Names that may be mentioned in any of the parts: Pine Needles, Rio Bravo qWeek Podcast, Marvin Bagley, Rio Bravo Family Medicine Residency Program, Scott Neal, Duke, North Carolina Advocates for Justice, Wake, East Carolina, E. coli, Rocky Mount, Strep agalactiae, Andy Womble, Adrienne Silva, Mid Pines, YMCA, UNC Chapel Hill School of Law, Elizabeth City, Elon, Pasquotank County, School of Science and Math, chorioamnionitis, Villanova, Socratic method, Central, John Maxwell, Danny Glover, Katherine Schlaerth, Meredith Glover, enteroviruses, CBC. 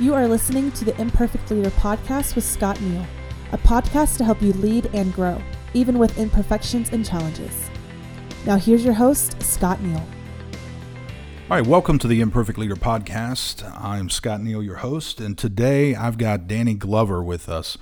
You are listening to the Imperfect Leader Podcast with Scott Neal, a podcast to help you lead and grow, even with imperfections and challenges. Now here's your host, Scott Neal. All right, welcome to the Imperfect Leader Podcast. I'm Scott Neal, your host, and today I've got Danny Glover with us.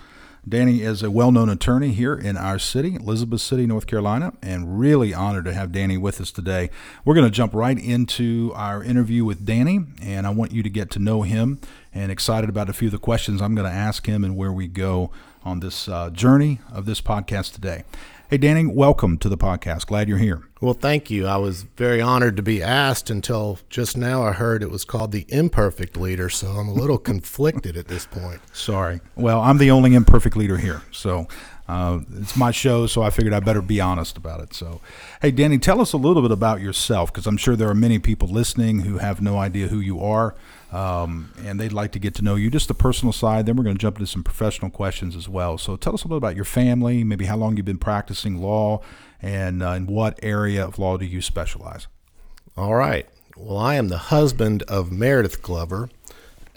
Danny is a well-known attorney here in our city, Elizabeth City, North Carolina, and really honored to have Danny with us today. We're going to jump right into our interview with Danny, and I want you to get to know him, and excited about a few of the questions I'm going to ask him and where we go on this journey of this podcast today. Hey, Danny, welcome to the podcast. Glad you're here. Well, thank you. I was very honored to be asked until just now. I heard it was called the Imperfect Leader, so I'm a little conflicted at this point. Sorry. Well, I'm the only imperfect leader here, so it's my show, so I figured I better be honest about it. So, hey, Danny, tell us a little bit about yourself, because I'm sure there are many people listening who have no idea who you are, and they'd like to get to know you, just the personal side. Then we're going to jump into some professional questions as well. So tell us a little about your family, maybe how long you've been practicing law, and in what area of law do you specialize? All right. Well, I am the husband of Meredith Glover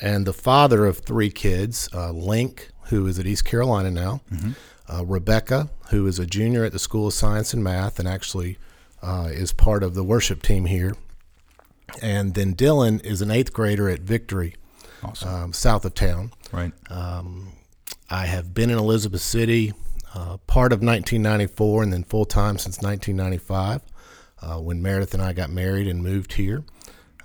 and the father of three kids, Link, who is at East Carolina now, Rebecca, who is a junior at the School of Science and Math and actually is part of the worship team here. And then Dylan is an eighth grader at Victory, awesome. South of town. Right. I have been in Elizabeth City part of 1994 and then full-time since 1995 when Meredith and I got married and moved here,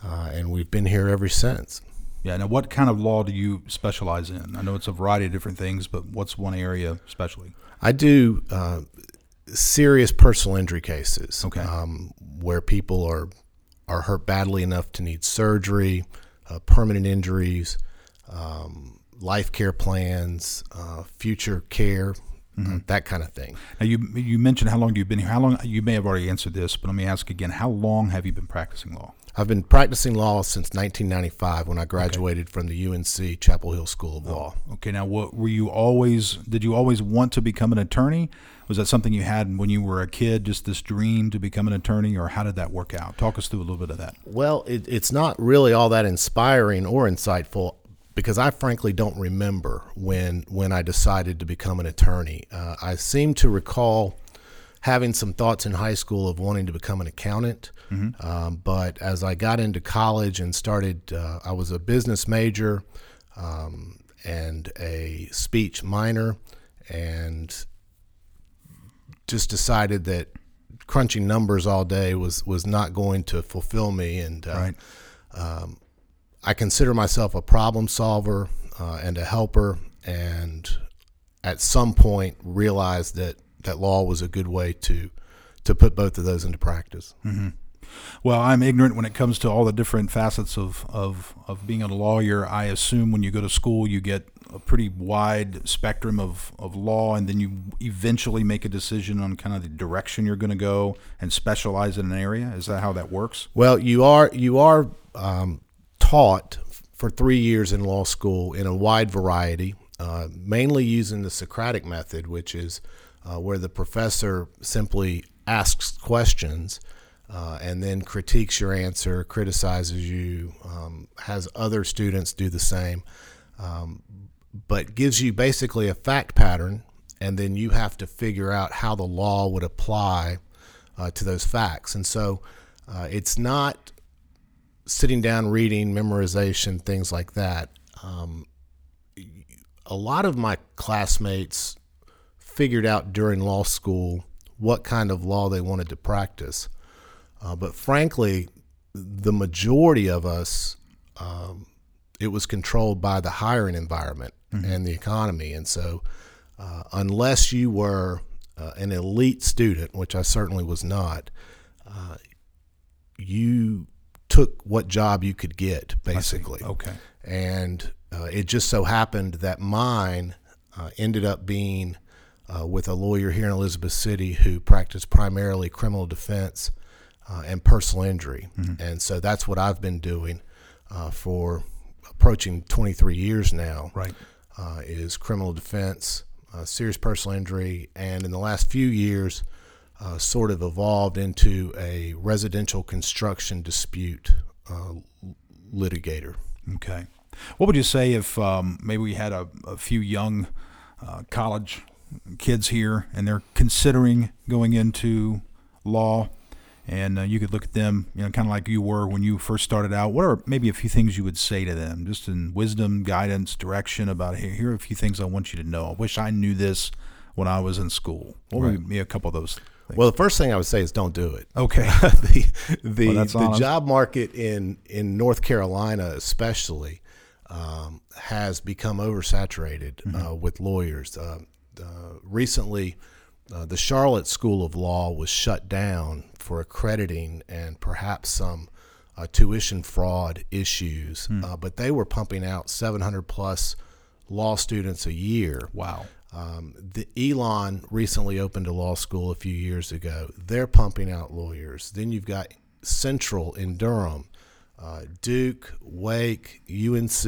and we've been here ever since. Yeah. Now, what kind of law do you specialize in? I know it's a variety of different things, but what's one area especially? I do serious personal injury cases, okay, where people are hurt badly enough to need surgery, permanent injuries, life care plans, future care, that kind of thing. Now, you mentioned how long you've been here. How long, you may have already answered this, but let me ask again, how long have you been practicing law? I've been practicing law since 1995 when I graduated from the UNC Chapel Hill School of Law. Okay. Now, did you always want to become an attorney? Was that something you had when you were a kid, just this dream to become an attorney, or how did that work out? Talk us through a little bit of that. Well, it's not really all that inspiring or insightful because I frankly don't remember when I decided to become an attorney. I seem to recall having some thoughts in high school of wanting to become an accountant. But as I got into college and started, I was a business major and a speech minor, and just decided that crunching numbers all day was not going to fulfill me. And I consider myself a problem solver and a helper, and at some point realized that law was a good way to put both of those into practice. Well, I'm ignorant when it comes to all the different facets of being a lawyer. I assume when you go to school, you get a pretty wide spectrum of law, and then you eventually make a decision on kind of the direction you're going to go and specialize in an area. Is that how that works? Well, you are taught for 3 years in law school in a wide variety, mainly using the Socratic method, which is where the professor simply asks questions and then critiques your answer, criticizes you, has other students do the same, but gives you basically a fact pattern, and then you have to figure out how the law would apply to those facts. And so it's not sitting down, reading, memorization, things like that. A lot of my classmates figured out during law school what kind of law they wanted to practice. But frankly, the majority of us, it was controlled by the hiring environment and the economy. And so unless you were an elite student, which I certainly was not, you took what job you could get, basically. Okay. And it just so happened that mine ended up being with a lawyer here in Elizabeth City who practiced primarily criminal defense and personal injury. And so that's what I've been doing for approaching 23 years now, is criminal defense, serious personal injury, and in the last few years sort of evolved into a residential construction dispute litigator. Okay. What would you say if maybe we had a few young college kids here and they're considering going into law, and you could look at them, you know, kind of like you were when you first started out. What are maybe a few things you would say to them, just in wisdom, guidance, direction about, here are a few things I want you to know. I wish I knew this when I was in school. What would be a couple of those things? Well, the first thing I would say is don't do it. Okay. The job market in North Carolina especially has become oversaturated with lawyers. Recently, the Charlotte School of Law was shut down for accrediting and perhaps some tuition fraud issues, but they were pumping out 700 plus law students a year. Wow. The Elon recently opened a law school a few years ago. They're pumping out lawyers. Then you've got Central in Durham, Duke, Wake, UNC,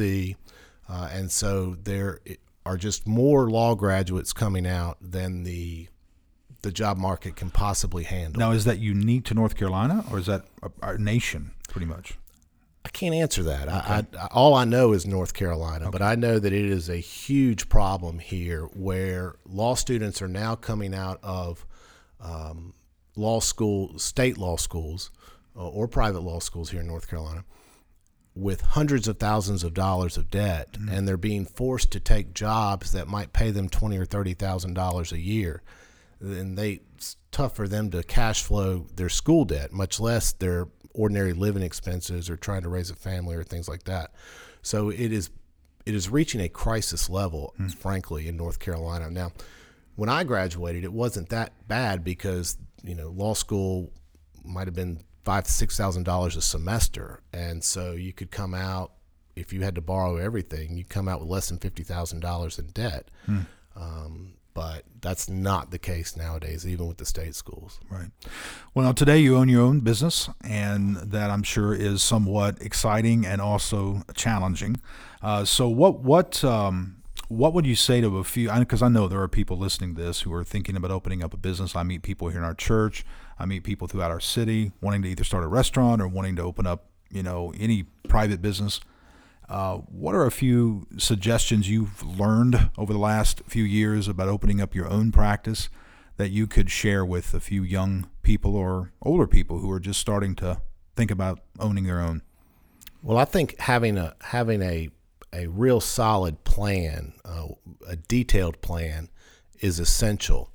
and so there are just more law graduates coming out than the job market can possibly handle. Now, is that unique to North Carolina, or is that our nation pretty much? I can't answer that. Okay. I all I know is North Carolina, okay. But I know that it is a huge problem here where law students are now coming out of state law schools or private law schools here in North Carolina with hundreds of thousands of dollars of debt, and they're being forced to take jobs that might pay them $20,000 or $30,000 a year. And it's tough for them to cash flow their school debt, much less their ordinary living expenses or trying to raise a family or things like that. So it is reaching a crisis level, frankly, in North Carolina. Now, when I graduated, it wasn't that bad because, you know, law school might have been $5,000 to $6,000 a semester, and so you could come out, if you had to borrow everything, you'd come out with less than $50,000 in debt. But that's not the case nowadays, even with the state schools. Right. Well, now today you own your own business, and that I'm sure is somewhat exciting and also challenging. So what would you say to a few, because I know there are people listening to this who are thinking about opening up a business. I meet people here in our church. I meet people throughout our city wanting to either start a restaurant or wanting to open up, you know, any private business. What are a few suggestions you've learned over the last few years about opening up your own practice that you could share with a few young people or older people who are just starting to think about owning their own? Well, I think having a real solid plan, a detailed plan, is essential.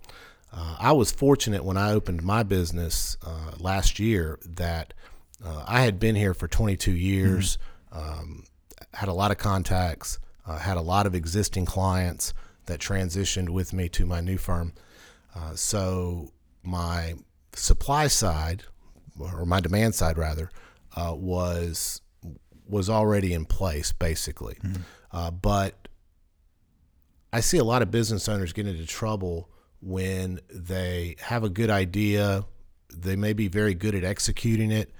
I was fortunate when I opened my business last year that I had been here for 22 years. Had a lot of contacts, had a lot of existing clients that transitioned with me to my new firm. So my supply side, or my demand side rather, was already in place basically. But I see a lot of business owners get into trouble when they have a good idea. They may be very good at executing it,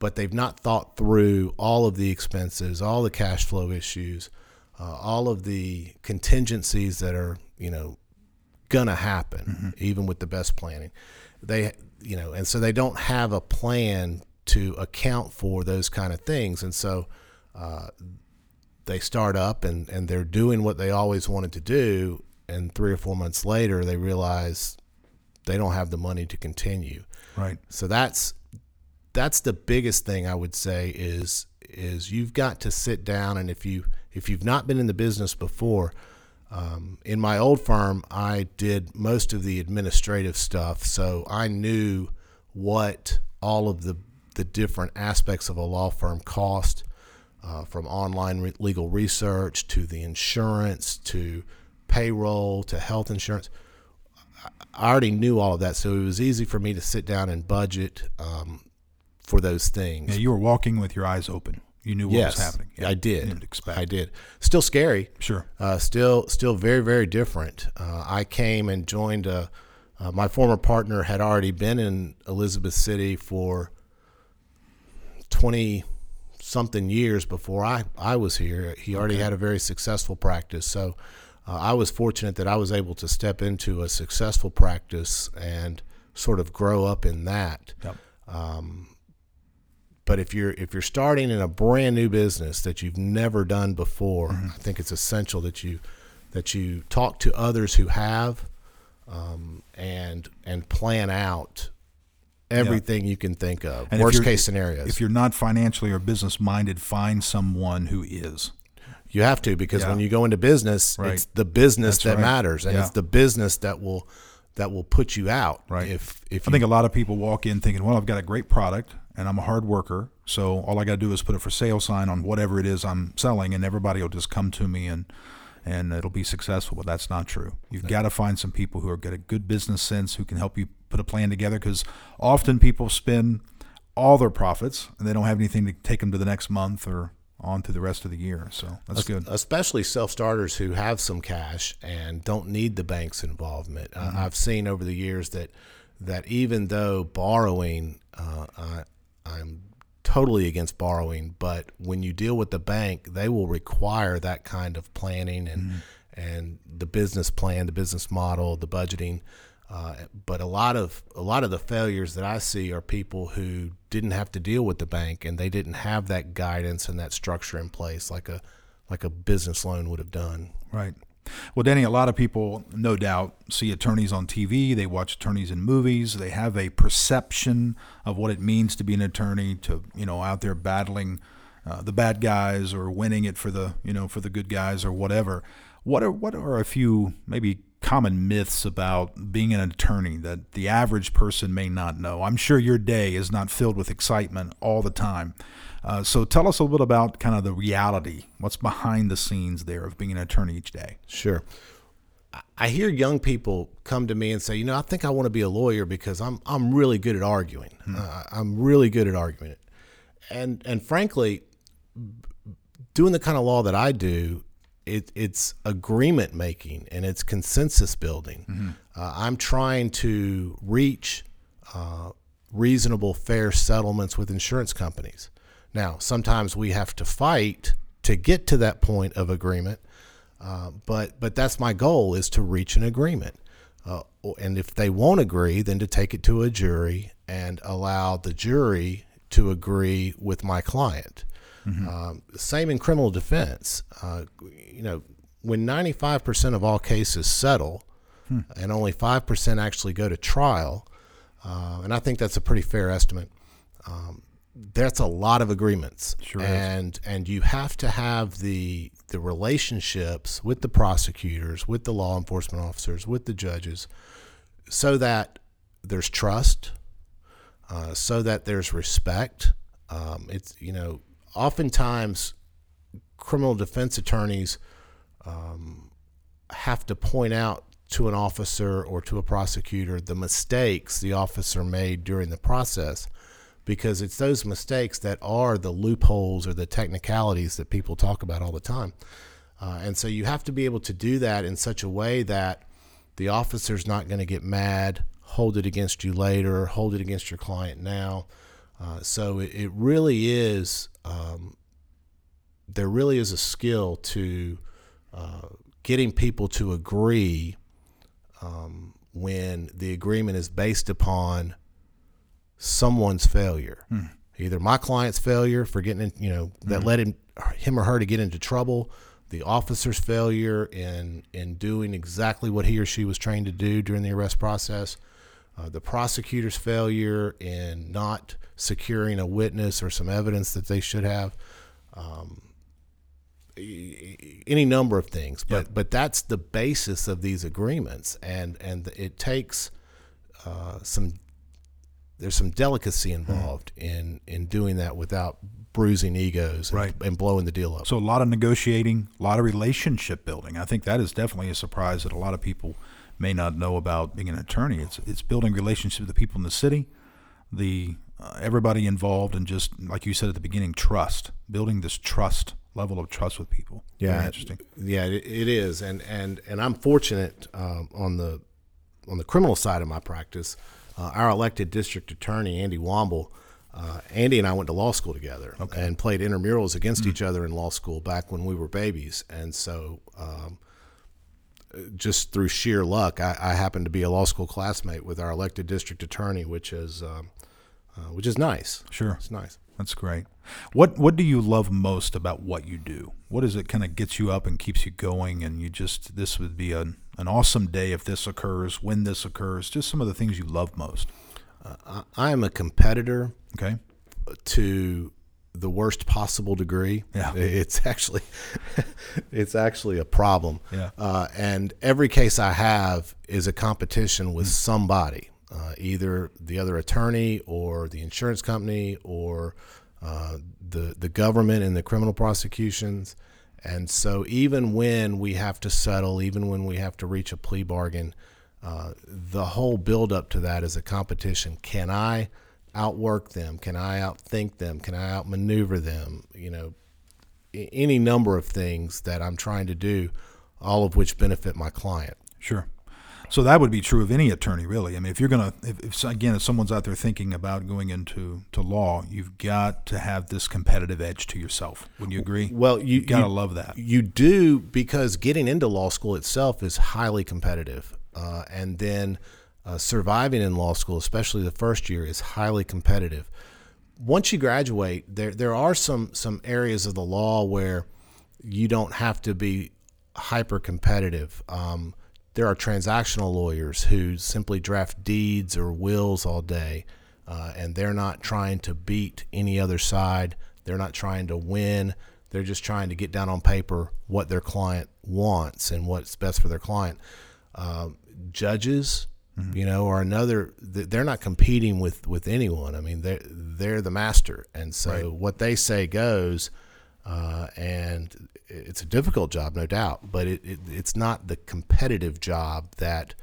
but they've not thought through all of the expenses, all the cash flow issues, all of the contingencies that are, you know, gonna happen, even with the best planning. They, you know, and so they don't have a plan to account for those kind of things. And so they start up and they're doing what they always wanted to do. And 3 or 4 months later, they realize they don't have the money to continue. Right. So that's the biggest thing I would say is you've got to sit down, and if you've not been in the business before, in my old firm I did most of the administrative stuff, so I knew what all of the different aspects of a law firm cost, from online legal research to the insurance to payroll to health insurance. I already knew all of that, so it was easy for me to sit down and budget for those things. Yeah, you were walking with your eyes open. You knew what was happening. Yeah, I did. I did. Still scary. Sure. Still very, very different. I came and joined my former partner had already been in Elizabeth City for 20-something years before I was here. He already had a very successful practice. So I was fortunate that I was able to step into a successful practice and sort of grow up in that. Yep. But if you're starting in a brand new business that you've never done before, mm-hmm. I think it's essential that you talk to others who have, and plan out everything you can think of. And worst case scenarios. If you're not financially or business minded, find someone who is. You have to, because when you go into business, it's the business that matters, and it's the business that will put you out. Right. If I think a lot of people walk in thinking, well, I've got a great product. And I'm a hard worker, so all I got to do is put a for sale sign on whatever it is I'm selling, and everybody will just come to me, and it'll be successful. But that's not true. You've got to find some people who got a good business sense, who can help you put a plan together, because often people spend all their profits, and they don't have anything to take them to the next month or on through the rest of the year. So that's good. Especially self-starters who have some cash and don't need the bank's involvement. Mm-hmm. I've seen over the years that even though borrowing I'm totally against borrowing, but when you deal with the bank, they will require that kind of planning and the business plan, the business model, the budgeting. But a lot of the failures that I see are people who didn't have to deal with the bank, and they didn't have that guidance and that structure in place like a business loan would have done. Right. Well, Danny, a lot of people, no doubt, see attorneys on TV. They watch attorneys in movies. They have a perception of what it means to be an attorney, to, out there battling the bad guys or winning it for the, for the good guys or whatever. What are a few maybe common myths about being an attorney that the average person may not know? I'm sure your day is not filled with excitement all the time. So tell us a little bit about kind of the reality, what's behind the scenes there of being an attorney each day. Sure. I hear young people come to me and say, I think I want to be a lawyer because I'm really good at arguing. Hmm. I'm really good at arguing. And frankly, doing the kind of law that I do, it's agreement making and it's consensus building. Mm-hmm. I'm trying to reach reasonable, fair settlements with insurance companies. Now, sometimes we have to fight to get to that point of agreement, but that's my goal, is to reach an agreement. And if they won't agree, then to take it to a jury and allow the jury to agree with my client. Mm-hmm. Same in criminal defense. When 95% of all cases settle and only 5% actually go to trial, and I think that's a pretty fair estimate, that's a lot of agreements. Sure is. And you have to have the relationships with the prosecutors, with the law enforcement officers, with the judges, so that there's trust, so that there's respect. Oftentimes, criminal defense attorneys have to point out to an officer or to a prosecutor the mistakes the officer made during the process, because it's those mistakes that are the loopholes or the technicalities that people talk about all the time. And so you have to be able to do that in such a way that the officer's not going to get mad, hold it against you later, hold it against your client now. So it really is, there really is a skill to getting people to agree when the agreement is based upon someone's failure, either my client's failure for getting in, that led him or her to get into trouble, the officer's failure in doing exactly what he or she was trained to do during the arrest process, the prosecutor's failure in not securing a witness or some evidence that they should have, any number of things. But that's the basis of these agreements, and it takes there's some delicacy involved in doing that without bruising egos and blowing the deal up. So a lot of negotiating, a lot of relationship building. I think that is definitely a surprise that a lot of people may not know about being an attorney. It's building relationships with the people in the city, everybody involved, and just like you said at the beginning, trust, building this trust, level of trust with people. Yeah. Very interesting. Yeah, it is. And I'm fortunate on the criminal side of my practice, our elected district attorney, Andy Womble, Andy and I went to law school together and played intramurals against each other in law school back when we were babies. And so, just through sheer luck, I happened to be a law school classmate with our elected district attorney, which is nice. Sure. It's nice. That's great. What do you love most about what you do? What is it kind of gets you up and keeps you going, and you just, this would be an awesome day if this occurs, when this occurs, just some of the things you love most? I am a competitor, okay, to the worst possible degree. Yeah. It's actually a problem. Yeah. And every case I have is a competition with somebody, either the other attorney or the insurance company or the government and the criminal prosecutions. And so even when we have to settle, even when we have to reach a plea bargain, the whole buildup to that is a competition. Can I outwork them? Can I outthink them? Can I outmaneuver them? You know, any number of things that I'm trying to do, all of which benefit my client. Sure. So that would be true of any attorney, really. I mean, if you're going to, if someone's out there thinking about going into law, you've got to have this competitive edge to yourself. Would you agree? Well, you've got to love that. You do, because getting into law school itself is highly competitive. And then surviving in law school, especially the first year, is highly competitive. Once you graduate, there are some areas of the law where you don't have to be hyper-competitive. There are transactional lawyers who simply draft deeds or wills all day, and they're not trying to beat any other side. They're not trying to win. They're just trying to get down on paper what their client wants and what's best for their client. Judges, mm-hmm. Are another, they're not competing with anyone. I mean, they're the master. And so What they say goes. And it's a difficult job, no doubt, but it's not the competitive job that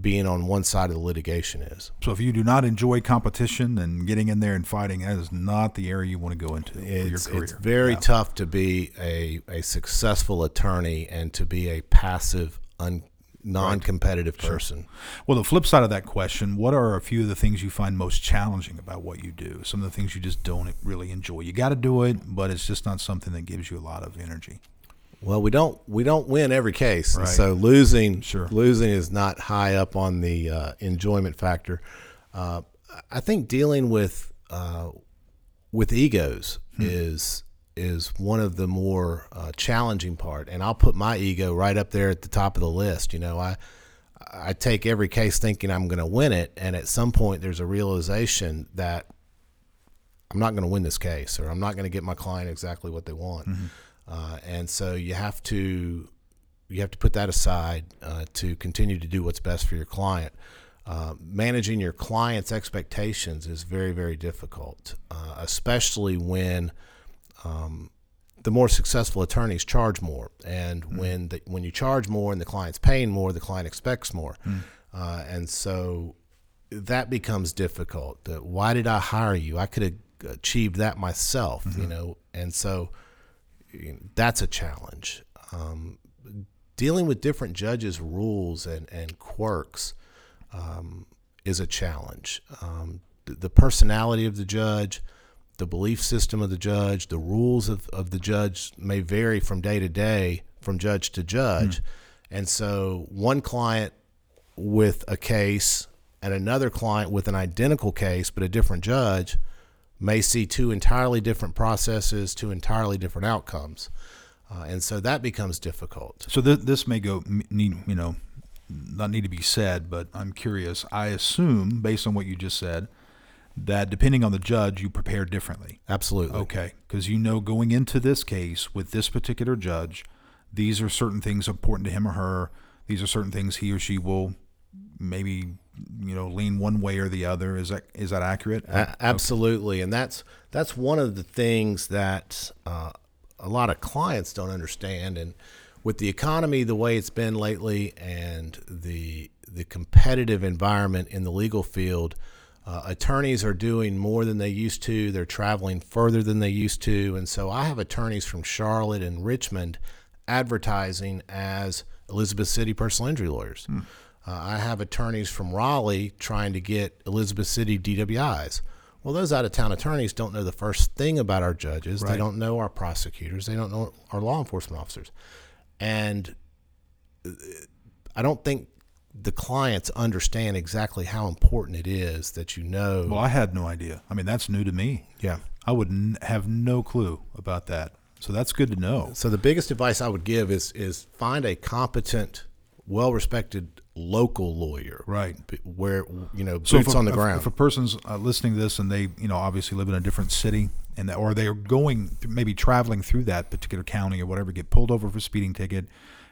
being on one side of the litigation is. So if you do not enjoy competition and getting in there and fighting, that is not the area you want to go into for your career. It's very tough to be a successful attorney and to be a passive, non-competitive person. Sure. Well, the flip side of that question, what are a few of the things you find most challenging about what you do? Some of the things you just don't really enjoy. You got to do it, but it's just not something that gives you a lot of energy. Well, we don't win every case. Right. So losing is not high up on the enjoyment factor. I think dealing with egos is one of the more challenging part, and I'll put my ego right up there at the top of the list. I take every case thinking I'm going to win it, and at some point there's a realization that I'm not going to win this case, or I'm not going to get my client exactly what they want. Mm-hmm. And so you have to put that aside to continue to do what's best for your client. Managing your client's expectations is very, very difficult, especially when the more successful attorneys charge more, and when you charge more and the client's paying more, the client expects more, and so that becomes difficult. Why did I hire you? I could have achieved that myself, and so that's a challenge. Dealing with different judges' rules and quirks is a challenge. The personality of the judge, the belief system of the judge, the rules of the judge may vary from day to day, from judge to judge. And so one client with a case and another client with an identical case but a different judge may see two entirely different processes, two entirely different outcomes. And so that becomes difficult. So this may not need to be said, but I'm curious. I assume, based on what you just said, that depending on the judge, you prepare differently. Absolutely. Okay. Because going into this case with this particular judge, these are certain things important to him or her. These are certain things he or she will maybe, lean one way or the other. Is that accurate? Absolutely. Okay. And that's one of the things that a lot of clients don't understand. And with the economy the way it's been lately and the competitive environment in the legal field, attorneys are doing more than they used to. They're traveling further than they used to. And so I have attorneys from Charlotte and Richmond advertising as Elizabeth City personal injury lawyers. I have attorneys from Raleigh trying to get Elizabeth City DWIs. Well, those out-of-town attorneys don't know the first thing about our judges. Right. They don't know our prosecutors. They don't know our law enforcement officers. And I don't think the clients understand exactly how important it is that Well, I had no idea. I mean, that's new to me. Yeah. I would have no clue about that. So that's good to know. So the biggest advice I would give is find a competent, well-respected local lawyer, right? Where, you know, boots on the ground. If a person's listening to this and they, you know, obviously live in a different city, and that, or they are going, maybe traveling through that particular county or whatever, get pulled over for a speeding ticket,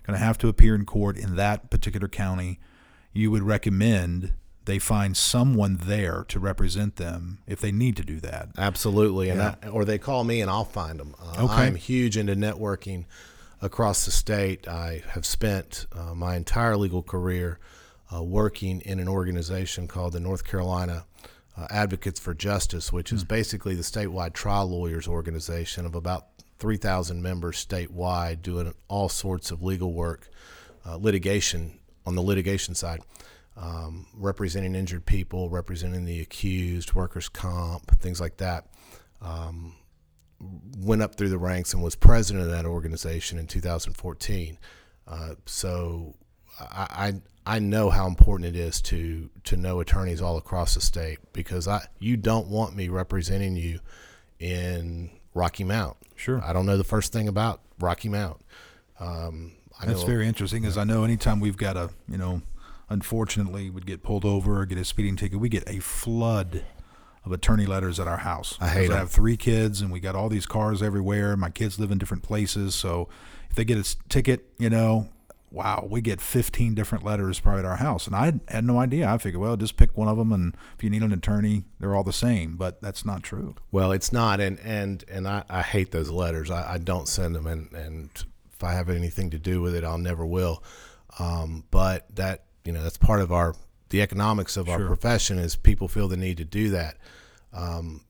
going to have to appear in court in that particular county, you would recommend they find someone there to represent them if they need to do that. Absolutely. And yeah. Or they call me and I'll find them. Okay. I'm huge into networking across the state. I have spent my entire legal career working in an organization called the North Carolina Advocates for Justice, which is basically the statewide trial lawyers organization of about 3,000 members statewide, doing all sorts of legal work, litigation on the litigation side. Representing injured people, representing the accused, workers' comp, things like that. Went up through the ranks and was president of that organization in 2014. So I know how important it is to know attorneys all across the state, because you don't want me representing you in Rocky Mount. Sure. I don't know the first thing about Rocky Mount. That's very interesting, because I know anytime we've got a, you know, unfortunately, would get pulled over or get a speeding ticket, we get a flood of attorney letters at our house. I hate it. I have 3 kids, and we got all these cars everywhere. My kids live in different places, so if they get a ticket, you know, wow, we get 15 different letters probably at our house. And I had no idea. I figured, well, just pick one of them, and if you need an attorney, they're all the same. But that's not true. Well, it's not, and I hate those letters. I don't send them, and if I have anything to do with it, I'll never will. But that. You know, that's part of the economics of our profession, is people feel the need to do that. I'll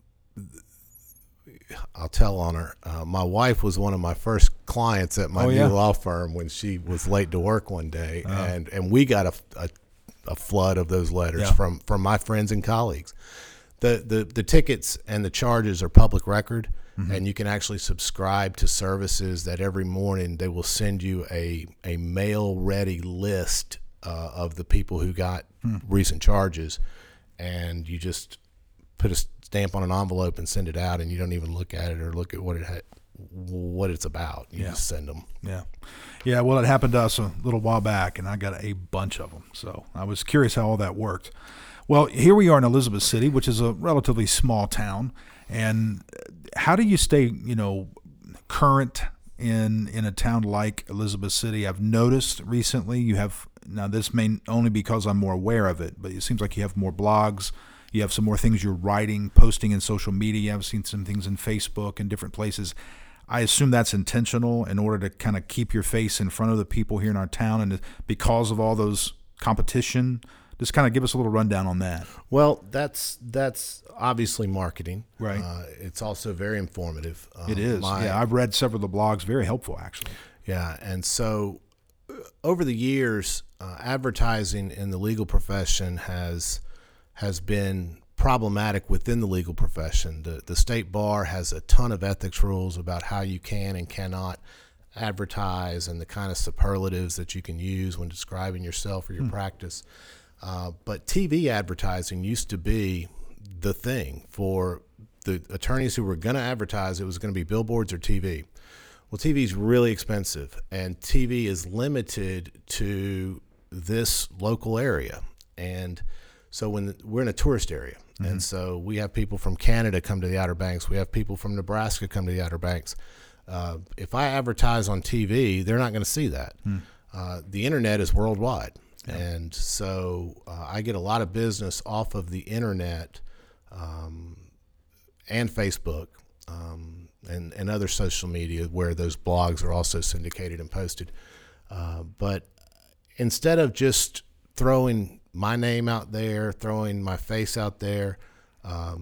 tell on her. My wife was one of my first clients at my new law firm when she was late to work one day. And we got a flood of those letters from my friends and colleagues. The tickets and the charges are public record, and you can actually subscribe to services that every morning they will send you a mail-ready list of the people who got recent charges, and you just put a stamp on an envelope and send it out, and you don't even look at it or look at what it's about. You just send them. Yeah. Well, it happened to us a little while back, and I got a bunch of them. So I was curious how all that worked. Well, here we are in Elizabeth City, which is a relatively small town. And how do you stay, you know, current in a town like Elizabeth City? I've noticed recently you have. Now, this may only because I'm more aware of it, but it seems like you have more blogs. You have some more things you're writing, posting in social media. I've seen some things in Facebook and different places. I assume that's intentional in order to kind of keep your face in front of the people here in our town, and because of all those competition. Just kind of give us a little rundown on that. Well, that's obviously marketing. Right. It's also very informative. It is. I've read several of the blogs. Very helpful, actually. Yeah, and so over the years, advertising in the legal profession has been problematic within the legal profession. The state bar has a ton of ethics rules about how you can and cannot advertise, and the kind of superlatives that you can use when describing yourself or your practice. But TV advertising used to be the thing for the attorneys who were going to advertise. It was going to be billboards or TV. Well, TV is really expensive, and TV is limited to this local area. And so we're in a tourist area, and so we have people from Canada come to the Outer Banks. We have people from Nebraska come to the Outer Banks. If I advertise on TV, they're not going to see that. The internet is worldwide, and so I get a lot of business off of the internet and Facebook. And other social media where those blogs are also syndicated and posted. But instead of just throwing my name out there, throwing my face out there, I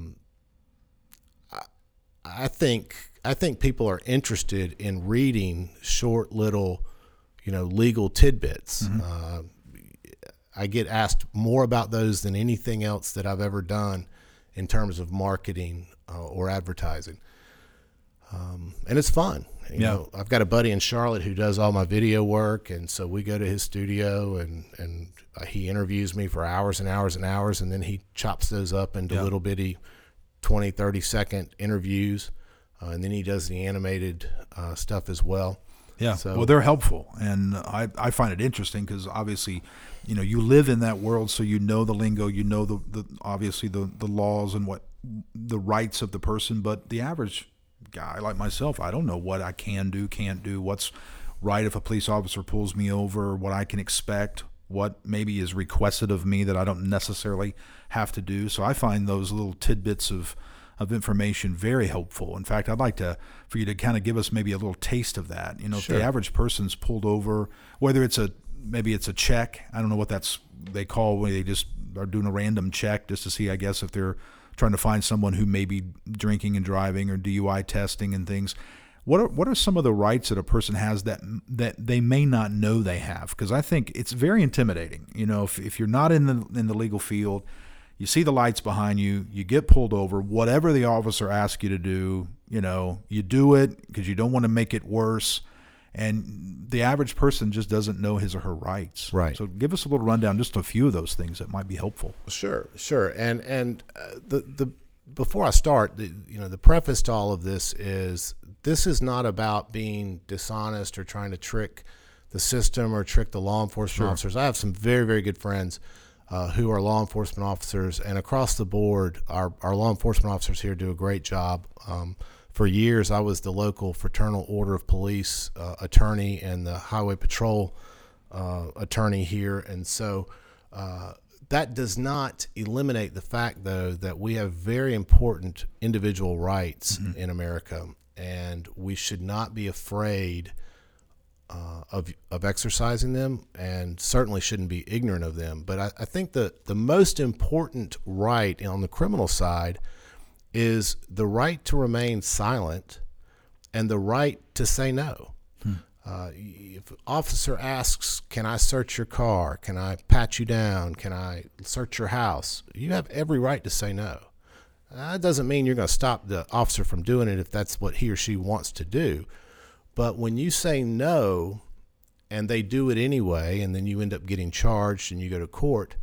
think people are interested in reading short little, you know, legal tidbits. I get asked more about those than anything else that I've ever done in terms of marketing or advertising. And it's fun. You know, I've got a buddy in Charlotte who does all my video work, and so we go to his studio, and he interviews me for hours and hours and hours, and then he chops those up into little bitty 20, 30-second interviews, and then he does the animated stuff as well. Yeah, so, well, they're helpful, and I find it interesting because obviously, you know, you live in that world, so you know the lingo, you know the obviously the laws and what the rights of the person, but the average guy like myself, I don't know what I can do, can't do, what's right if a police officer pulls me over, what I can expect, what maybe is requested of me that I don't necessarily have to do. So I find those little tidbits of information very helpful. In fact, I'd like to for you to kind of give us maybe a little taste of that. You know, sure. If the average person's pulled over, whether it's maybe it's a check, I don't know what they call when they just are doing a random check just to see, I guess, if they're trying to find someone who may be drinking and driving or DUI testing and things. What are some of the rights that a person has that they may not know they have? Because I think it's very intimidating. You know, if you're not in the legal field, you see the lights behind you, you get pulled over, whatever the officer asks you to do, you know, you do it because you don't want to make it worse. And the average person just doesn't know his or her rights. Right. So give us a little rundown, just a few of those things that might be helpful. Sure. And the before I start, the preface to all of this is not about being dishonest or trying to trick the system or trick the law enforcement sure. officers. I have some very, very good friends who are law enforcement officers, and across the board, our law enforcement officers here do a great job. For years, I was the local fraternal order of police attorney and the highway patrol attorney here, and so that does not eliminate the fact, though, that we have very important individual rights mm-hmm. in America, and we should not be afraid of exercising them, and certainly shouldn't be ignorant of them. But I think the most important right on the criminal side is the right to remain silent and the right to say no. If an officer asks, can I search your car? Can I pat you down? Can I search your house? You have every right to say no. That doesn't mean you're going to stop the officer from doing it if that's what he or she wants to do. But when you say no and they do it anyway, and then you end up getting charged and you go to court,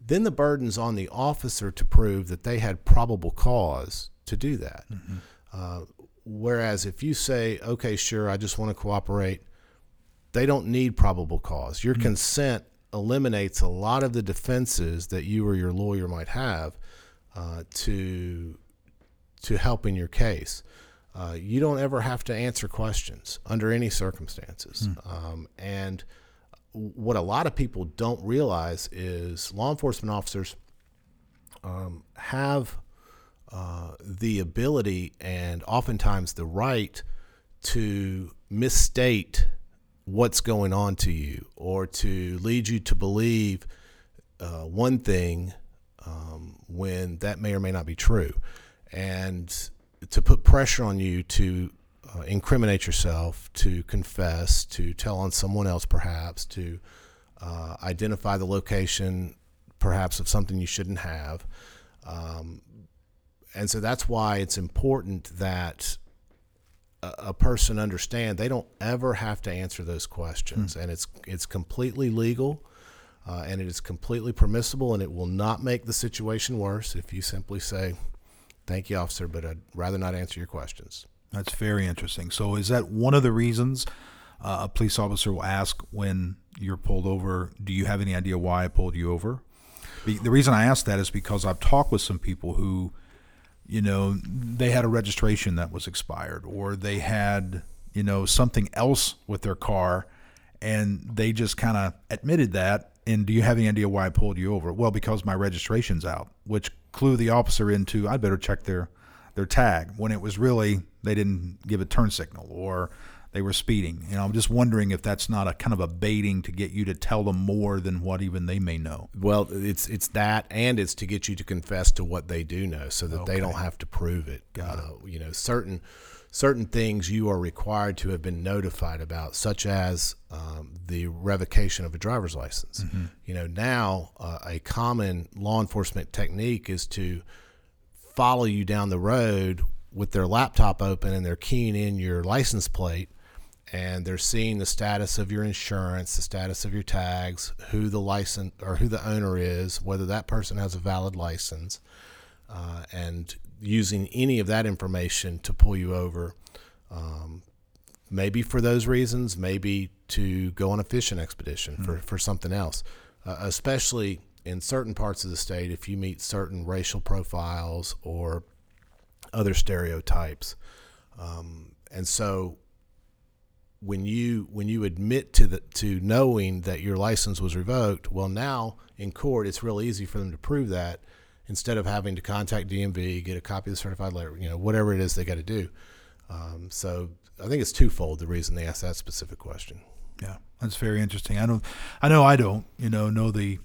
then the burden's on the officer to prove that they had probable cause to do that. Mm-hmm. Whereas if you say, okay, sure, I just want to cooperate, they don't need probable cause. Your mm-hmm. consent eliminates a lot of the defenses that you or your lawyer might have to help in your case. You don't ever have to answer questions under any circumstances. Mm. And what a lot of people don't realize is law enforcement officers have the ability and oftentimes the right to misstate what's going on to you or to lead you to believe one thing when that may or may not be true. And to put pressure on you to incriminate yourself, to confess, to tell on someone else perhaps, to identify the location perhaps of something you shouldn't have. And so that's why it's important that a person understand they don't ever have to answer those questions. Mm. And it's completely legal and it is completely permissible, and it will not make the situation worse if you simply say, thank you, officer, but I'd rather not answer your questions. That's very interesting. So is that one of the reasons a police officer will ask when you're pulled over, do you have any idea why I pulled you over? The reason I ask that is because I've talked with some people who, you know, they had a registration that was expired, or they had, you know, something else with their car, and they just kind of admitted that. And do you have any idea why I pulled you over? Well, because my registration's out, which clue the officer into, I better check their tag, when it was really, they didn't give a turn signal or they were speeding. You know, I'm just wondering if that's not a kind of a baiting to get you to tell them more than what even they may know. Well, it's that, and it's to get you to confess to what they do know so that okay. they don't have to prove it. Got it. You know, certain things you are required to have been notified about, such as the revocation of a driver's license. Mm-hmm. You know, now a common law enforcement technique is to follow you down the road with their laptop open, and they're keying in your license plate, and they're seeing the status of your insurance, the status of your tags, who the license or who the owner is, whether that person has a valid license. And using any of that information to pull you over, maybe for those reasons, maybe to go on a fishing expedition for something else, especially in certain parts of the state if you meet certain racial profiles or other stereotypes. And so when you admit to knowing that your license was revoked, well, now in court it's real easy for them to prove that instead of having to contact DMV, get a copy of the certified letter, you know, whatever it is they got to do. So I think it's twofold, the reason they asked that specific question. Yeah, that's very interesting. I know the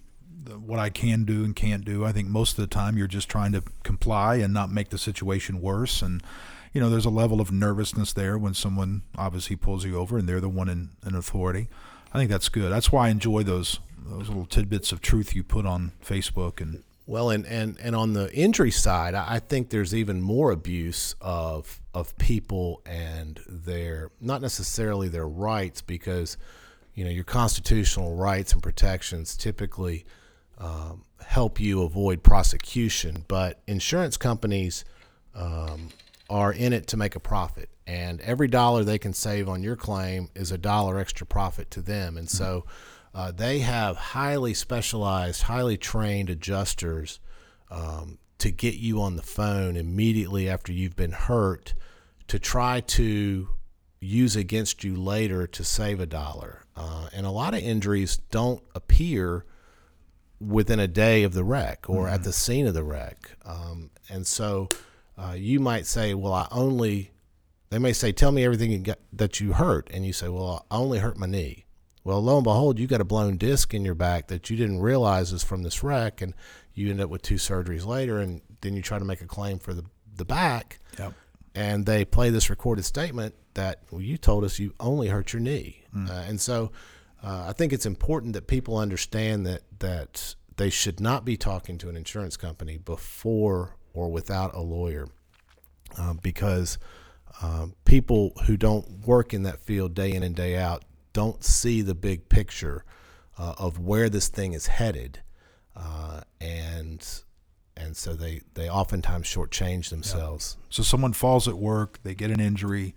what I can do and can't do. I think most of the time you're just trying to comply and not make the situation worse. And, you know, there's a level of nervousness there when someone obviously pulls you over and they're the one in authority. I think that's good. That's why I enjoy those little tidbits of truth you put on Facebook. And well, and on the injury side, I think there's even more abuse of people and their, not necessarily their rights, because, you know, your constitutional rights and protections typically help you avoid prosecution. But insurance companies are in it to make a profit, and every dollar they can save on your claim is a dollar extra profit to them. And so they have highly specialized, highly trained adjusters to get you on the phone immediately after you've been hurt to try to use against you later to save a dollar. And a lot of injuries don't appear within a day of the wreck or at the scene of the wreck. And so you might say, well, they may say, tell me everything that you hurt. And you say, well, I only hurt my knee. Well, lo and behold, you got a blown disc in your back that you didn't realize is from this wreck, and you end up with 2 surgeries later, and then you try to make a claim for the back, and they play this recorded statement that, well, you told us you only hurt your knee. And so I think it's important that people understand that they should not be talking to an insurance company before or without a lawyer, because people who don't work in that field day in and day out don't see the big picture of where this thing is headed, and so they oftentimes shortchange themselves. Yeah. So someone falls at work, they get an injury.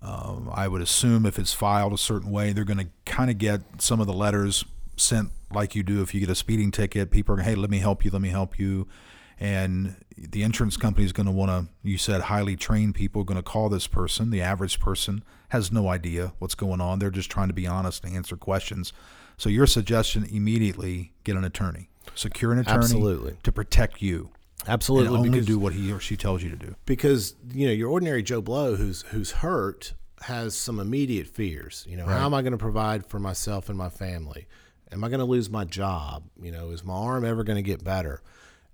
I would assume if it's filed a certain way, they're going to kind of get some of the letters sent like you do if you get a speeding ticket. People are, hey, let me help you. And the insurance company is going to want to, you said, highly trained people are going to call this person. The average person has no idea what's going on. They're just trying to be honest and answer questions. So your suggestion, immediately get an attorney. Secure an attorney. Absolutely. To protect you. Absolutely. And only do what he or she tells you to do. Because, you know, your ordinary Joe Blow who's hurt has some immediate fears. You know, right. How am I going to provide for myself and my family? Am I going to lose my job? You know, is my arm ever going to get better?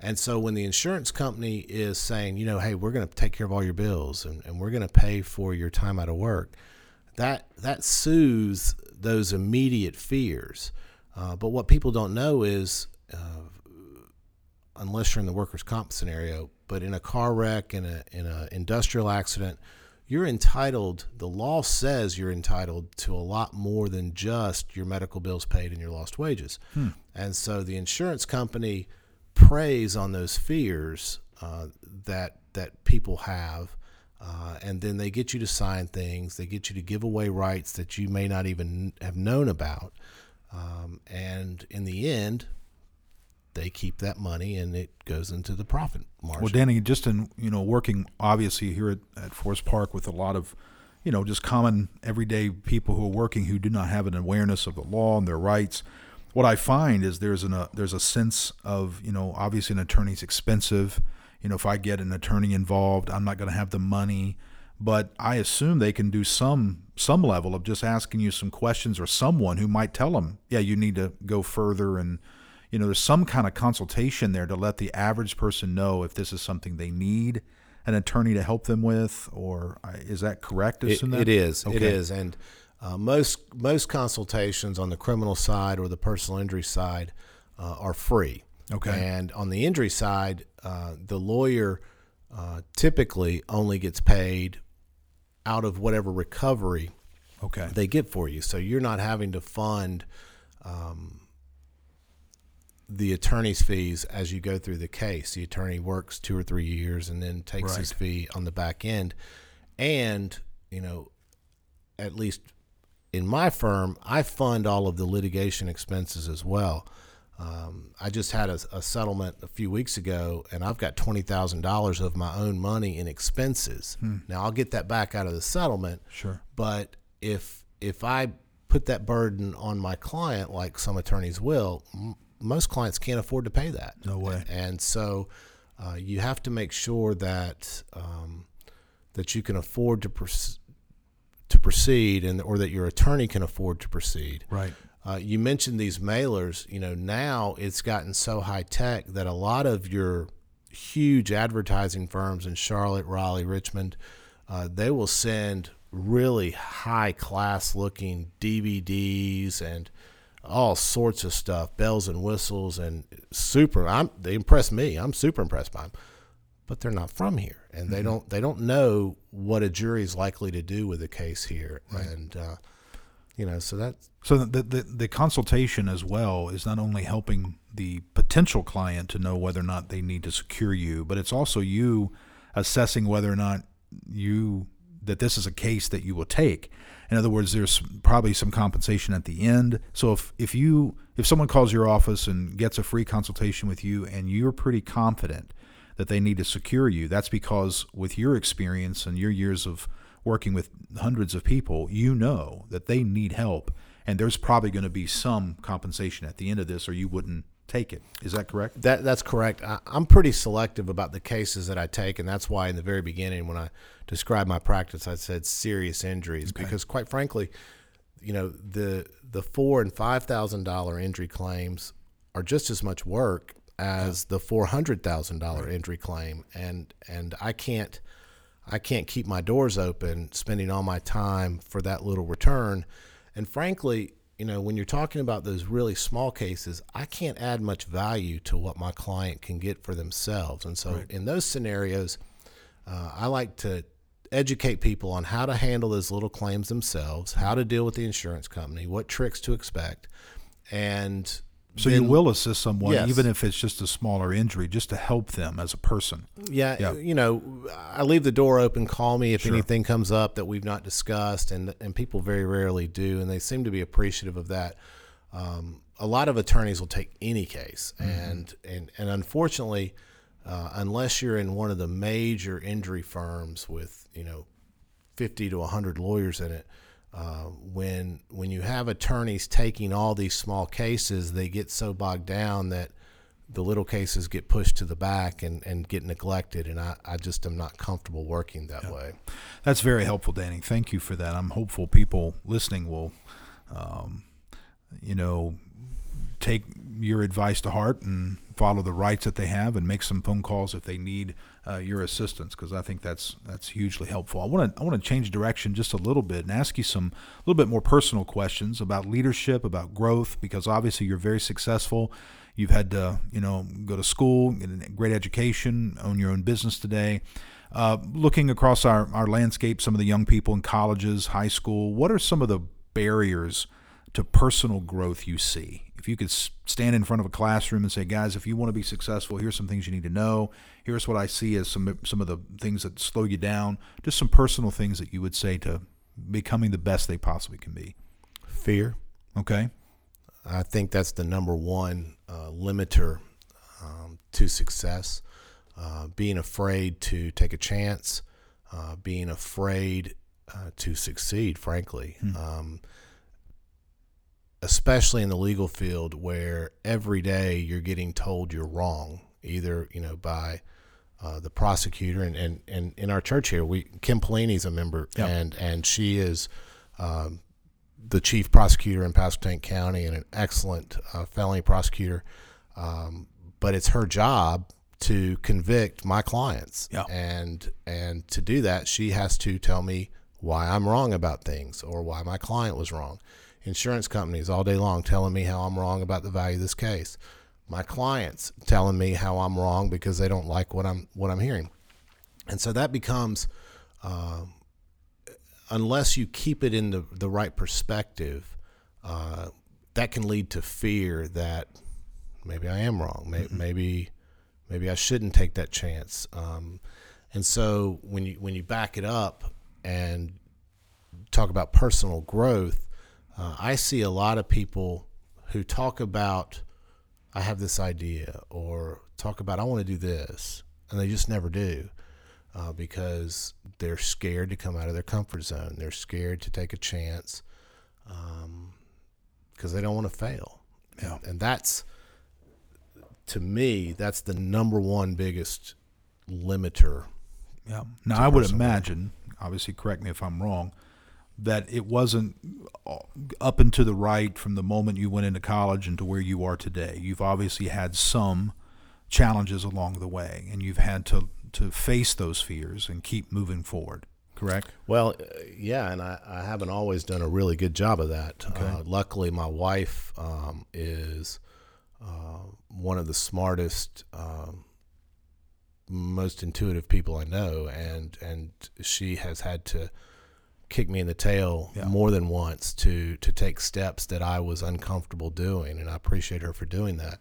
And so when the insurance company is saying, you know, hey, we're going to take care of all your bills and we're going to pay for your time out of work, that soothes those immediate fears. But what people don't know is, unless you're in the workers' comp scenario, but in a car wreck, in an industrial accident, you're entitled, the law says you're entitled to a lot more than just your medical bills paid and your lost wages. And so the insurance company preys on those fears that people have, and then they get you to sign things, they get you to give away rights that you may not even have known about, and in the end, they keep that money and it goes into the profit margin. Well, Danny, just in working obviously here at Forest Park with a lot of just common everyday people who are working who do not have an awareness of the law and their rights. What I find is there's a sense of, obviously an attorney's expensive. If I get an attorney involved, I'm not going to have the money. But I assume they can do some level of just asking you some questions or someone who might tell them, yeah, you need to go further. And, there's some kind of consultation there to let the average person know if this is something they need an attorney to help them with. Or is that correct? It is. Okay. It is. And most consultations on the criminal side or the personal injury side are free. Okay. And on the injury side, the lawyer typically only gets paid out of whatever recovery they get for you. So you're not having to fund the attorney's fees as you go through the case. The attorney works 2 or 3 years and then takes his fee on the back end. And, you know, at least in my firm, I fund all of the litigation expenses as well. I just had a settlement a few weeks ago, and I've got $20,000 of my own money in expenses. Now, I'll get that back out of the settlement. Sure. But if I put that burden on my client, like some attorneys will, most clients can't afford to pay that. No way. And so you have to make sure that that you can afford to proceed, and or that your attorney can afford to proceed. Right. You mentioned these mailers. You know, now it's gotten so high tech that a lot of your huge advertising firms in Charlotte, Raleigh, Richmond, they will send really high class looking DVDs and all sorts of stuff, bells and whistles, and super. They impress me. I'm super impressed by them, but they're not from here, and they don't know what a jury's likely to do with a case here, and. You know, so that's so the consultation as well is not only helping the potential client to know whether or not they need to secure you, but it's also you assessing whether or not that this is a case that you will take. In other words, there's probably some compensation at the end. So if someone calls your office and gets a free consultation with you, and you're pretty confident that they need to secure you, that's because with your experience and your years of working with hundreds of people, you know that they need help, and there's probably going to be some compensation at the end of this, or you wouldn't take it. Is that correct? That's correct. I'm pretty selective about the cases that I take, and that's why in the very beginning when I described my practice, I said serious injuries, because quite frankly, you know, the $4,000 and $5,000 injury claims are just as much work as the $400,000 injury claim, and I can't keep my doors open spending all my time for that little return. And frankly, you know, when you're talking about those really small cases, I can't add much value to what my client can get for themselves. And so in those scenarios, I like to educate people on how to handle those little claims themselves, how to deal with the insurance company, what tricks to expect. And so you will assist someone, even if it's just a smaller injury, just to help them as a person. Yeah. You know, I leave the door open. Call me if anything comes up that we've not discussed, and people very rarely do, and they seem to be appreciative of that. A lot of attorneys will take any case, and unfortunately, unless you're in one of the major injury firms with, you know, 50 to 100 lawyers in it, when you have attorneys taking all these small cases, they get so bogged down that the little cases get pushed to the back and get neglected. And I just am not comfortable working that way. That's very helpful, Danny. Thank you for that. I'm hopeful people listening will, you know, take your advice to heart and follow the rights that they have, and make some phone calls if they need your assistance, because I think that's hugely helpful. I want to change direction just a little bit and ask you a little bit more personal questions about leadership, about growth, because obviously you're very successful. You've had to, you know, go to school, get a great education, own your own business today. Looking across our landscape, some of the young people in colleges, high school, what are some of the barriers to personal growth you see? If you could stand in front of a classroom and say, guys, if you want to be successful, here's some things you need to know. Here's what I see as some of the things that slow you down. Just some personal things that you would say to becoming the best they possibly can be. Fear. Okay. I think that's the number one limiter to success. Being afraid to take a chance, being afraid to succeed, frankly. Especially in the legal field, where every day you're getting told you're wrong, either, you know, by the prosecutor, and in our church here, Kim Pelini is a member, and she is the chief prosecutor in Pasquotank County and an excellent felony prosecutor. But it's her job to convict my clients, and to do that, she has to tell me why I'm wrong about things, or why my client was wrong. Insurance companies all day long telling me how I'm wrong about the value of this case. My clients telling me how I'm wrong because they don't like what I'm hearing. And so that becomes, unless you keep it in the right perspective, that can lead to fear that Maybe I am wrong. Maybe I shouldn't take that chance. And so when you back it up and talk about personal growth, I see a lot of people who talk about, I have this idea, or talk about, I want to do this, and they just never do because they're scared to come out of their comfort zone. They're scared to take a chance because they don't want to fail. Yeah. And that's, to me, that's the number one biggest limiter. Yeah. Now, I would imagine, obviously correct me if I'm wrong, that it wasn't up and to the right from the moment you went into college and to where you are today. You've obviously had some challenges along the way, and you've had to face those fears and keep moving forward, correct? Well, yeah, and I haven't always done a really good job of that. Okay. Luckily, my wife is one of the smartest, most intuitive people I know, and she has had to kick me in the tail more than once to take steps that I was uncomfortable doing, and I appreciate her for doing that.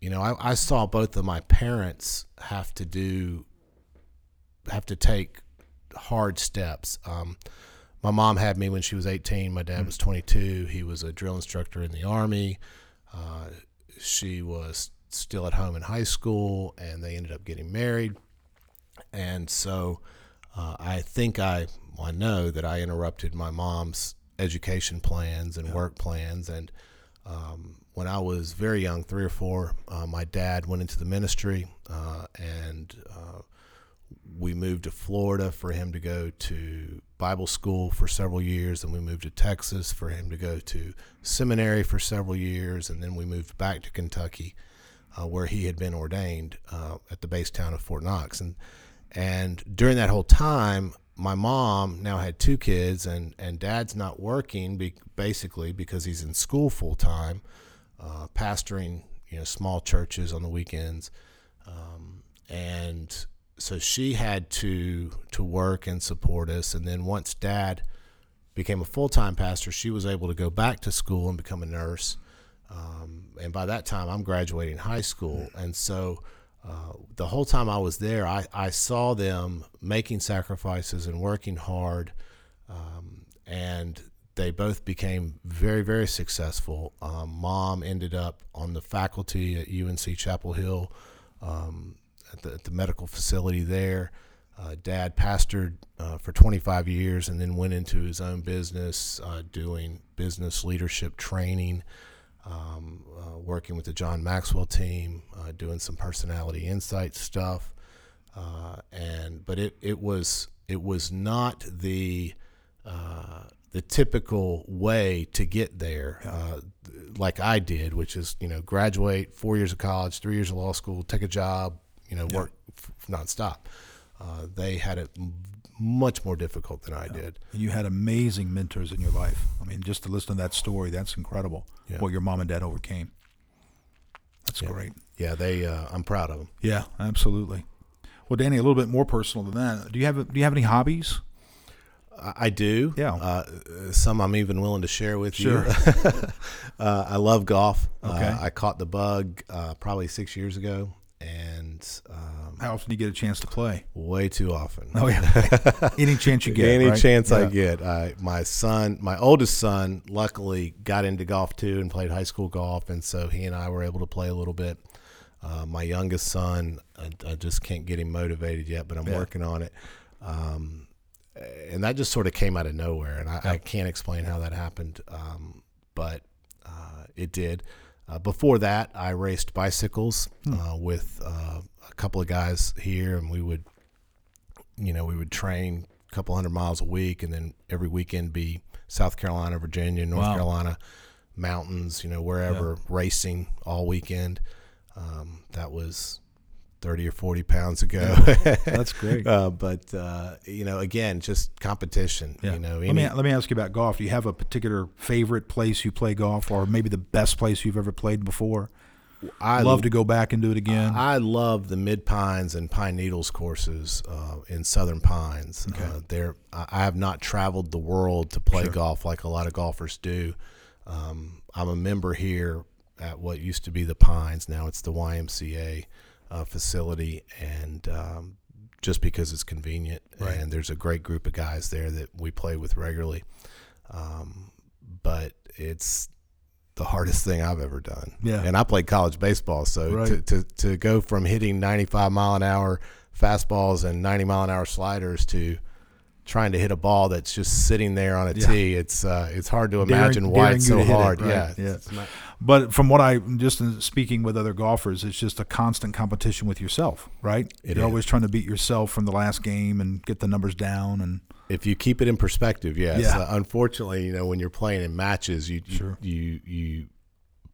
You know, I saw both of my parents have to take hard steps. My mom had me when she was 18. My dad was 22. He was a drill instructor in the Army. She was still at home in high school, and they ended up getting married. And so I know that I interrupted my mom's education plans and work plans. And when I was very young, 3 or 4, my dad went into the ministry, and we moved to Florida for him to go to Bible school for several years, and we moved to Texas for him to go to seminary for several years, and then we moved back to Kentucky, where he had been ordained at the base town of Fort Knox. And during that whole time, my mom now had 2 kids, and dad's not working basically because he's in school full time, pastoring, you know, small churches on the weekends. And so she had to work and support us. And then once dad became a full-time pastor, she was able to go back to school and become a nurse. And by that time, I'm graduating high school. And so the whole time I was there, I saw them making sacrifices and working hard. And they both became very, very successful. Mom ended up on the faculty at UNC Chapel Hill, at the medical facility there. Dad pastored for 25 years and then went into his own business, doing business leadership training. Working with the John Maxwell team, doing some personality insight stuff, but it was not the typical way to get there, like I did, which is, you know, graduate, 4 years of college, 3 years of law school, take a job, you know, work nonstop. They had it much more difficult than I did. And you had amazing mentors in your life. I mean, just to listen to that story, that's incredible. Yeah. What your mom and dad overcame. That's great. Yeah, they. I'm proud of them. Yeah, absolutely. Well, Danny, a little bit more personal than that. Do you have any hobbies? I do. Yeah. Some I'm even willing to share with you. I love golf. Okay. I caught the bug probably 6 years ago. And how often do you get a chance to play? Way too often. Oh yeah, any chance you get. Any chance I get. My oldest son, luckily got into golf too and played high school golf, and so he and I were able to play a little bit. My youngest son, I just can't get him motivated yet, but I'm working on it. And that just sort of came out of nowhere, and I can't explain how that happened, but it did. Before that, I raced bicycles with a couple of guys here, and we would train a couple 100 miles a week, and then every weekend be South Carolina, Virginia, North Carolina, mountains, you know, wherever, racing all weekend. That was 30 or 40 pounds ago. Yeah, that's great. But you know, again, just competition. Yeah. You know, let me ask you about golf. Do you have a particular favorite place you play golf, or maybe the best place you've ever played before? I'd love to go back and do it again. I love the Mid Pines and Pine Needles courses in Southern Pines. Okay. I have not traveled the world to play golf like a lot of golfers do. I'm a member here at what used to be the Pines. Now it's the YMCA facility, and just because it's convenient. Right. And there's a great group of guys there that we play with regularly. But it's the hardest thing I've ever done. Yeah. And I played college baseball, so right. to go from hitting 95-mile-an-hour fastballs and 90-mile-an-hour sliders to trying to hit a ball that's just sitting there on a tee, it's hard to imagine why it's so hard. It, right? Yeah. It's not, but from what I just speaking with other golfers, it's just a constant competition with yourself, right? You're always trying to beat yourself from the last game and get the numbers down. And if you keep it in perspective, yes. Unfortunately, when you're playing in matches, you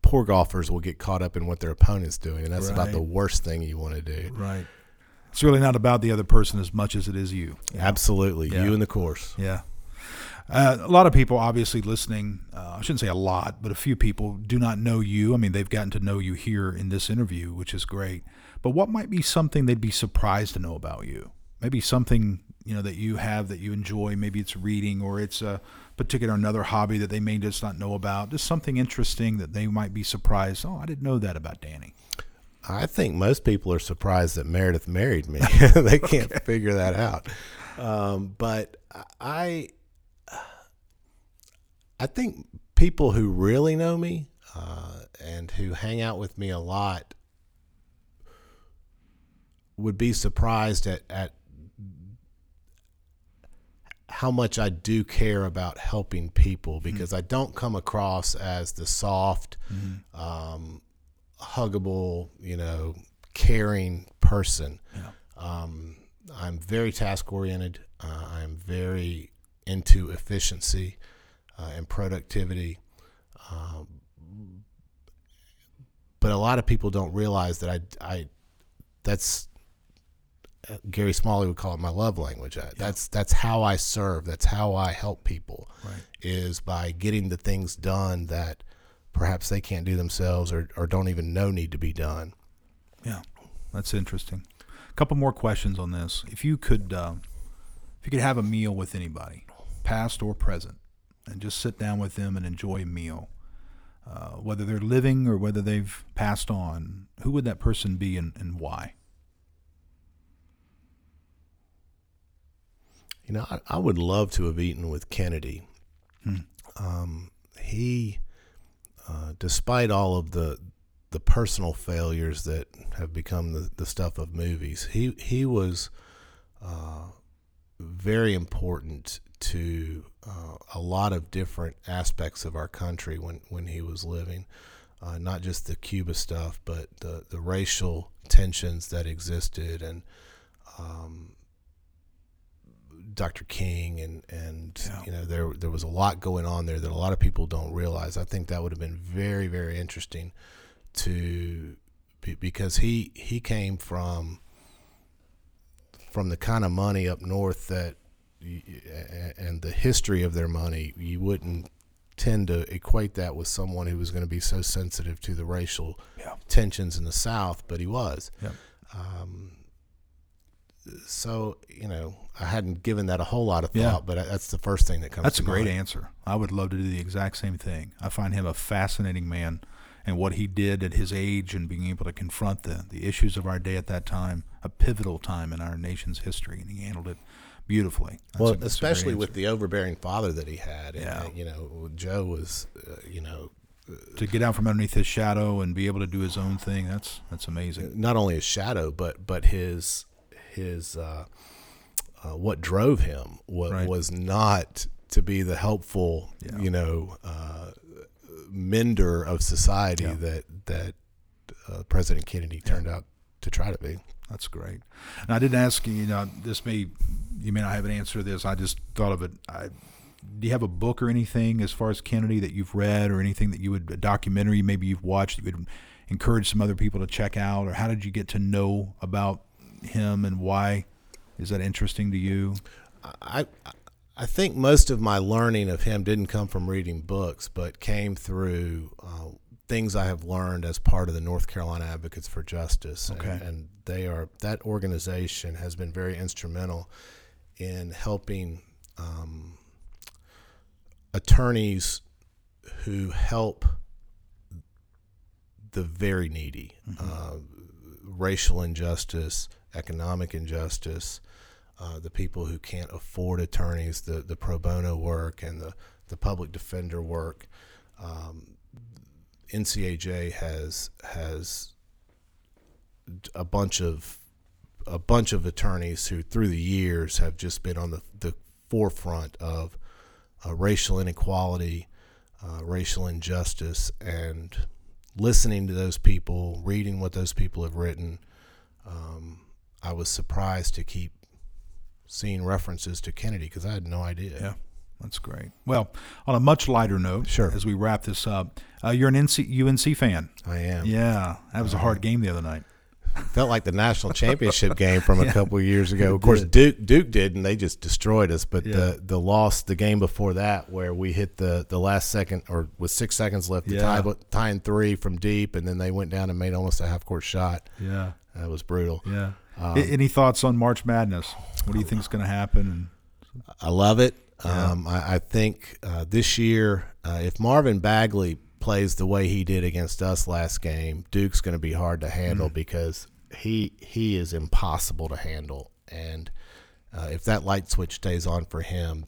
poor golfers will get caught up in what their opponent's doing, and that's right. about the worst thing you want to do. Right. It's really not about the other person as much as it is you. Absolutely. Yeah. You and the course. Yeah. A lot of people obviously listening, I shouldn't say a lot, but a few people do not know you. I mean, they've gotten to know you here in this interview, which is great. But what might be something they'd be surprised to know about you? Maybe something, that you have that you enjoy. Maybe it's reading, or it's a particular another hobby that they may just not know about. Just something interesting that they might be surprised. Oh, I didn't know that about Danny. I think most people are surprised that Meredith married me. They can't figure that out. But I think people who really know me and who hang out with me a lot would be surprised at how much I do care about helping people, because I don't come across as the soft, huggable, caring person. Yeah. I'm very task oriented. I'm very into efficiency and productivity. But a lot of people don't realize that that's Gary Smalley would call it my love language. Yeah. That's how I serve. That's how I help people, right. is by getting the things done that perhaps they can't do themselves or don't even know need to be done. Yeah, that's interesting. A couple more questions on this. If you could have a meal with anybody, past or present, and just sit down with them and enjoy a meal, whether they're living or whether they've passed on, who would that person be and why? I would love to have eaten with Kennedy. He... despite all of the personal failures that have become the stuff of movies, he was very important to a lot of different aspects of our country when he was living. Not just the Cuba stuff, but the racial tensions that existed, and Dr. King and there was a lot going on there that a lot of people don't realize. I think that would have been very, very interesting because he came from the kind of money up north that and the history of their money, you wouldn't tend to equate that with someone who was going to be so sensitive to the racial tensions in the South, but he was. Yeah. So, I hadn't given that a whole lot of thought, but that's the first thing that comes to mind. That's a great answer. I would love to do the exact same thing. I find him a fascinating man, and what he did at his age and being able to confront the issues of our day at that time, a pivotal time in our nation's history, and he handled it beautifully. Especially with the overbearing father that he had. And, Joe was, to get out from underneath his shadow and be able to do his own thing, that's amazing. Not only his shadow, but his what drove him was not to be the helpful, mender of society that President Kennedy turned out to try to be. That's great. And I didn't ask you, you may not have an answer to this. I just thought of it. Do you have a book or anything as far as Kennedy that you've read, or anything that a documentary maybe you've watched that you would encourage some other people to check out? Or how did you get to know about him, and why is that interesting to you? I think most of my learning of him didn't come from reading books, but came through things I have learned as part of the North Carolina Advocates for Justice. Okay. And that organization has been very instrumental in helping attorneys who help the very needy, racial injustice, economic injustice, the people who can't afford attorneys, the pro bono work and the public defender work. NCAJ has a bunch of attorneys who through the years have just been on the forefront of racial inequality, racial injustice, and listening to those people, reading what those people have written. I was surprised to keep seeing references to Kennedy because I had no idea. Yeah, that's great. Well, on a much lighter note, sure, as we wrap this up, you're an UNC fan. I am. Yeah, that was a hard game the other night. Felt like the national championship game from a couple of years ago. Of course, Duke did, and they just destroyed us. But the loss, the game before that, where we hit the last second, or with 6 seconds left, the tying three from deep, and then they went down and made almost a half-court shot. Yeah. That was brutal. Yeah. Any thoughts on March Madness? What do you think is going to happen? I love it. Yeah. I think this year, if Marvin Bagley plays the way he did against us last game, Duke's going to be hard to handle because he is impossible to handle. And if that light switch stays on for him,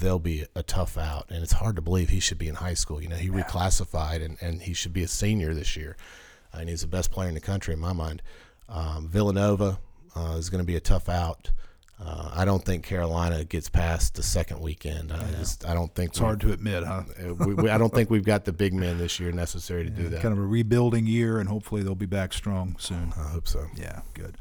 they'll be a tough out. And it's hard to believe he should be in high school. You know, he reclassified, and he should be a senior this year. And he's the best player in the country in my mind. Villanova is going to be a tough out. I don't think Carolina gets past the second weekend. I don't think it's hard to admit, huh? I don't think we've got the big men this year necessary to do that. Kind of a rebuilding year, and hopefully they'll be back strong soon. I hope so. Yeah, good.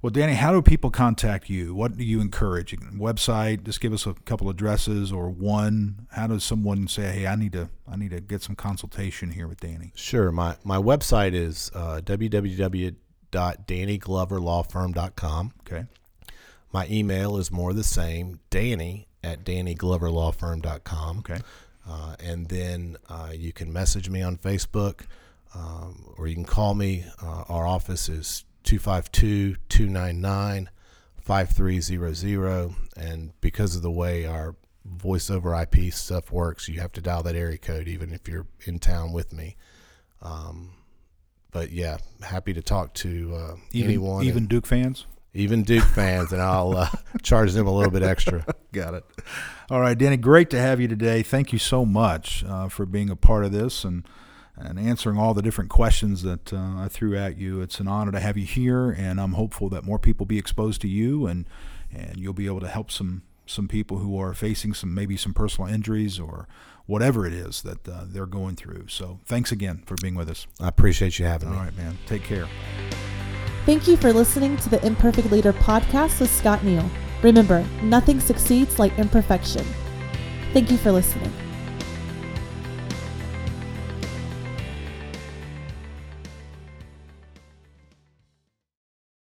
Well, Danny, how do people contact you? What do you encourage? Website? Just give us a couple addresses or one. How does someone say, hey, I need to get some consultation here with Danny? Sure. My website is www.dannygloverlawfirm.com. Okay. My email is more the same, danny@dannygloverlawfirm.com. Okay. And then you can message me on Facebook, or you can call me. Our office is 252-299-5300. And because of the way our voice over IP stuff works, you have to dial that area code even if you're in town with me. But, yeah, happy to talk to anyone. Even Duke fans? Even Duke fans, and I'll charge them a little bit extra. Got it. All right, Danny, great to have you today. Thank you so much for being a part of this and answering all the different questions that I threw at you. It's an honor to have you here, and I'm hopeful that more people be exposed to you, and you'll be able to help some people who are facing maybe some personal injuries or whatever it is that they're going through. So thanks again for being with us. I appreciate you having me. All right, man. Take care. Thank you for listening to the Imperfect Leader podcast with Scott Neal. Remember, nothing succeeds like imperfection. Thank you for listening.